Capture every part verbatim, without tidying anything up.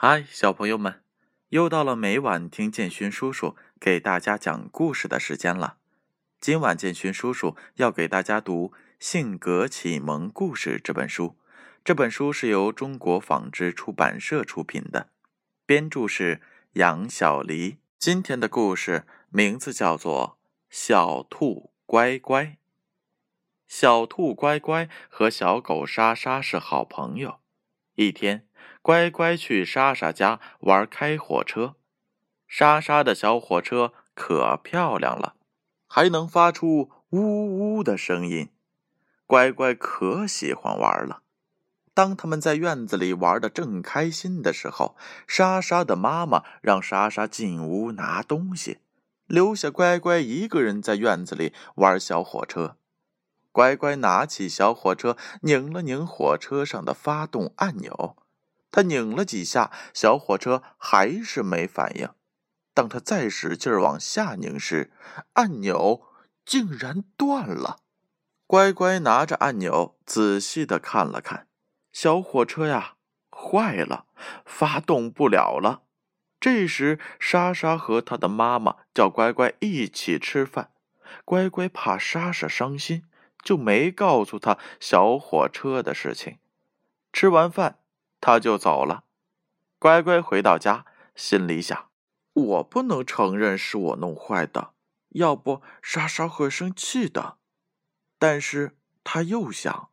嗨，小朋友们，又到了每晚听建勋叔叔给大家讲故事的时间了。今晚建勋叔叔要给大家读《性格启蒙故事》这本书。这本书是由中国纺织出版社出品的，编著是杨小黎。今天的故事名字叫做《小兔乖乖》。小兔乖乖和小狗莎莎是好朋友。一天，乖乖去莎莎家玩开火车。莎莎的小火车可漂亮了，还能发出呜呜的声音。乖乖可喜欢玩了。当他们在院子里玩得正开心的时候，莎莎的妈妈让莎莎进屋拿东西，留下乖乖一个人在院子里玩小火车。乖乖拿起小火车，拧了拧火车上的发动按钮。他拧了几下，小火车还是没反应。当他再使劲往下拧时，按钮竟然断了。乖乖拿着按钮，仔细地看了看，小火车呀，坏了，发动不了了。这时，莎莎和她的妈妈叫乖乖一起吃饭。乖乖怕莎莎伤心，就没告诉他小火车的事情。吃完饭，他就走了。乖乖回到家，心里想，我不能承认是我弄坏的，要不莎莎会生气的。但是他又想，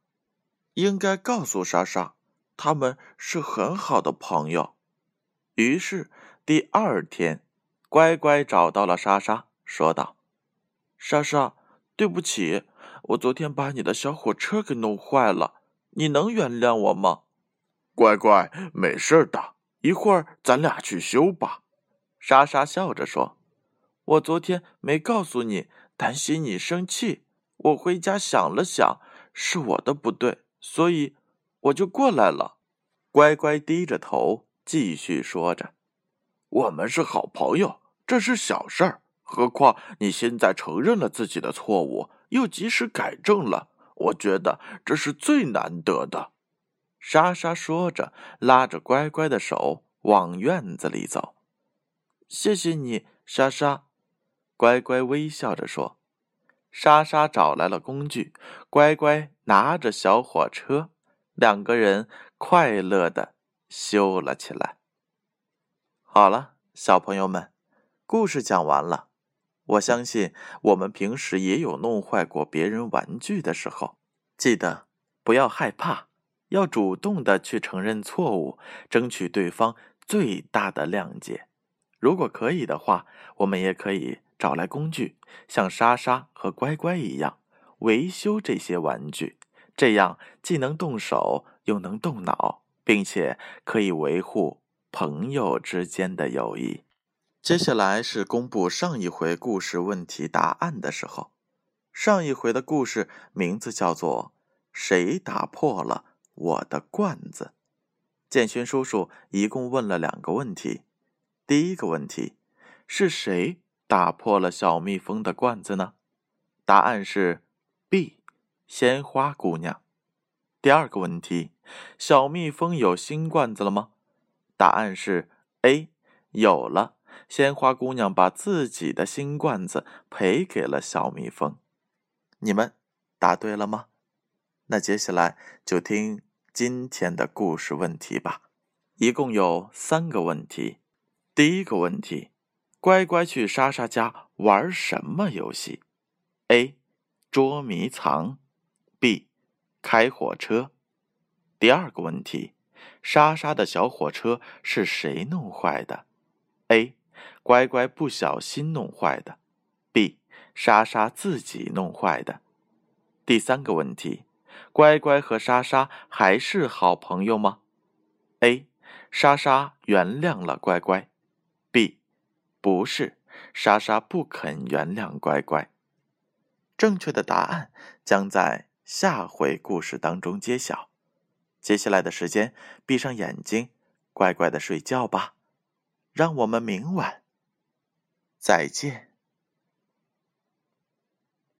应该告诉莎莎，他们是很好的朋友。于是第二天，乖乖找到了莎莎，说道，莎莎，对不起，我昨天把你的小火车给弄坏了，你能原谅我吗？乖乖，没事的，一会儿咱俩去修吧。莎莎笑着说，我昨天没告诉你，担心你生气，我回家想了想，是我的不对，所以我就过来了。乖乖低着头，继续说着，我们是好朋友，这是小事儿，何况你现在承认了自己的错误，又及时改正了，我觉得这是最难得的。莎莎说着，拉着乖乖的手往院子里走。谢谢你，莎莎。乖乖微笑着说。莎莎找来了工具，乖乖拿着小火车，两个人快乐地修了起来。好了，小朋友们，故事讲完了。我相信我们平时也有弄坏过别人玩具的时候，记得不要害怕，要主动的去承认错误，争取对方最大的谅解。如果可以的话，我们也可以找来工具，像莎莎和乖乖一样维修这些玩具，这样既能动手又能动脑，并且可以维护朋友之间的友谊。接下来是公布上一回故事问题答案的时候。上一回的故事名字叫做《谁打破了我的罐子》。建勋叔叔一共问了两个问题。第一个问题，是谁打破了小蜜蜂的罐子呢？答案是 B， 鲜花姑娘。第二个问题，小蜜蜂有新罐子了吗？答案是 A， 有了。鲜花姑娘把自己的新罐子赔给了小蜜蜂。你们答对了吗？那接下来就听今天的故事问题吧。一共有三个问题。第一个问题，乖乖去莎莎家玩什么游戏？ A， 捉迷藏， B， 开火车。第二个问题，莎莎的小火车是谁弄坏的？ A，乖乖不小心弄坏的， B， 莎莎自己弄坏的。第三个问题，乖乖和莎莎还是好朋友吗？ A， 莎莎原谅了乖乖， B， 不是，莎莎不肯原谅乖乖。正确的答案将在下回故事当中揭晓。接下来的时间，闭上眼睛，乖乖的睡觉吧。让我们明晚再见。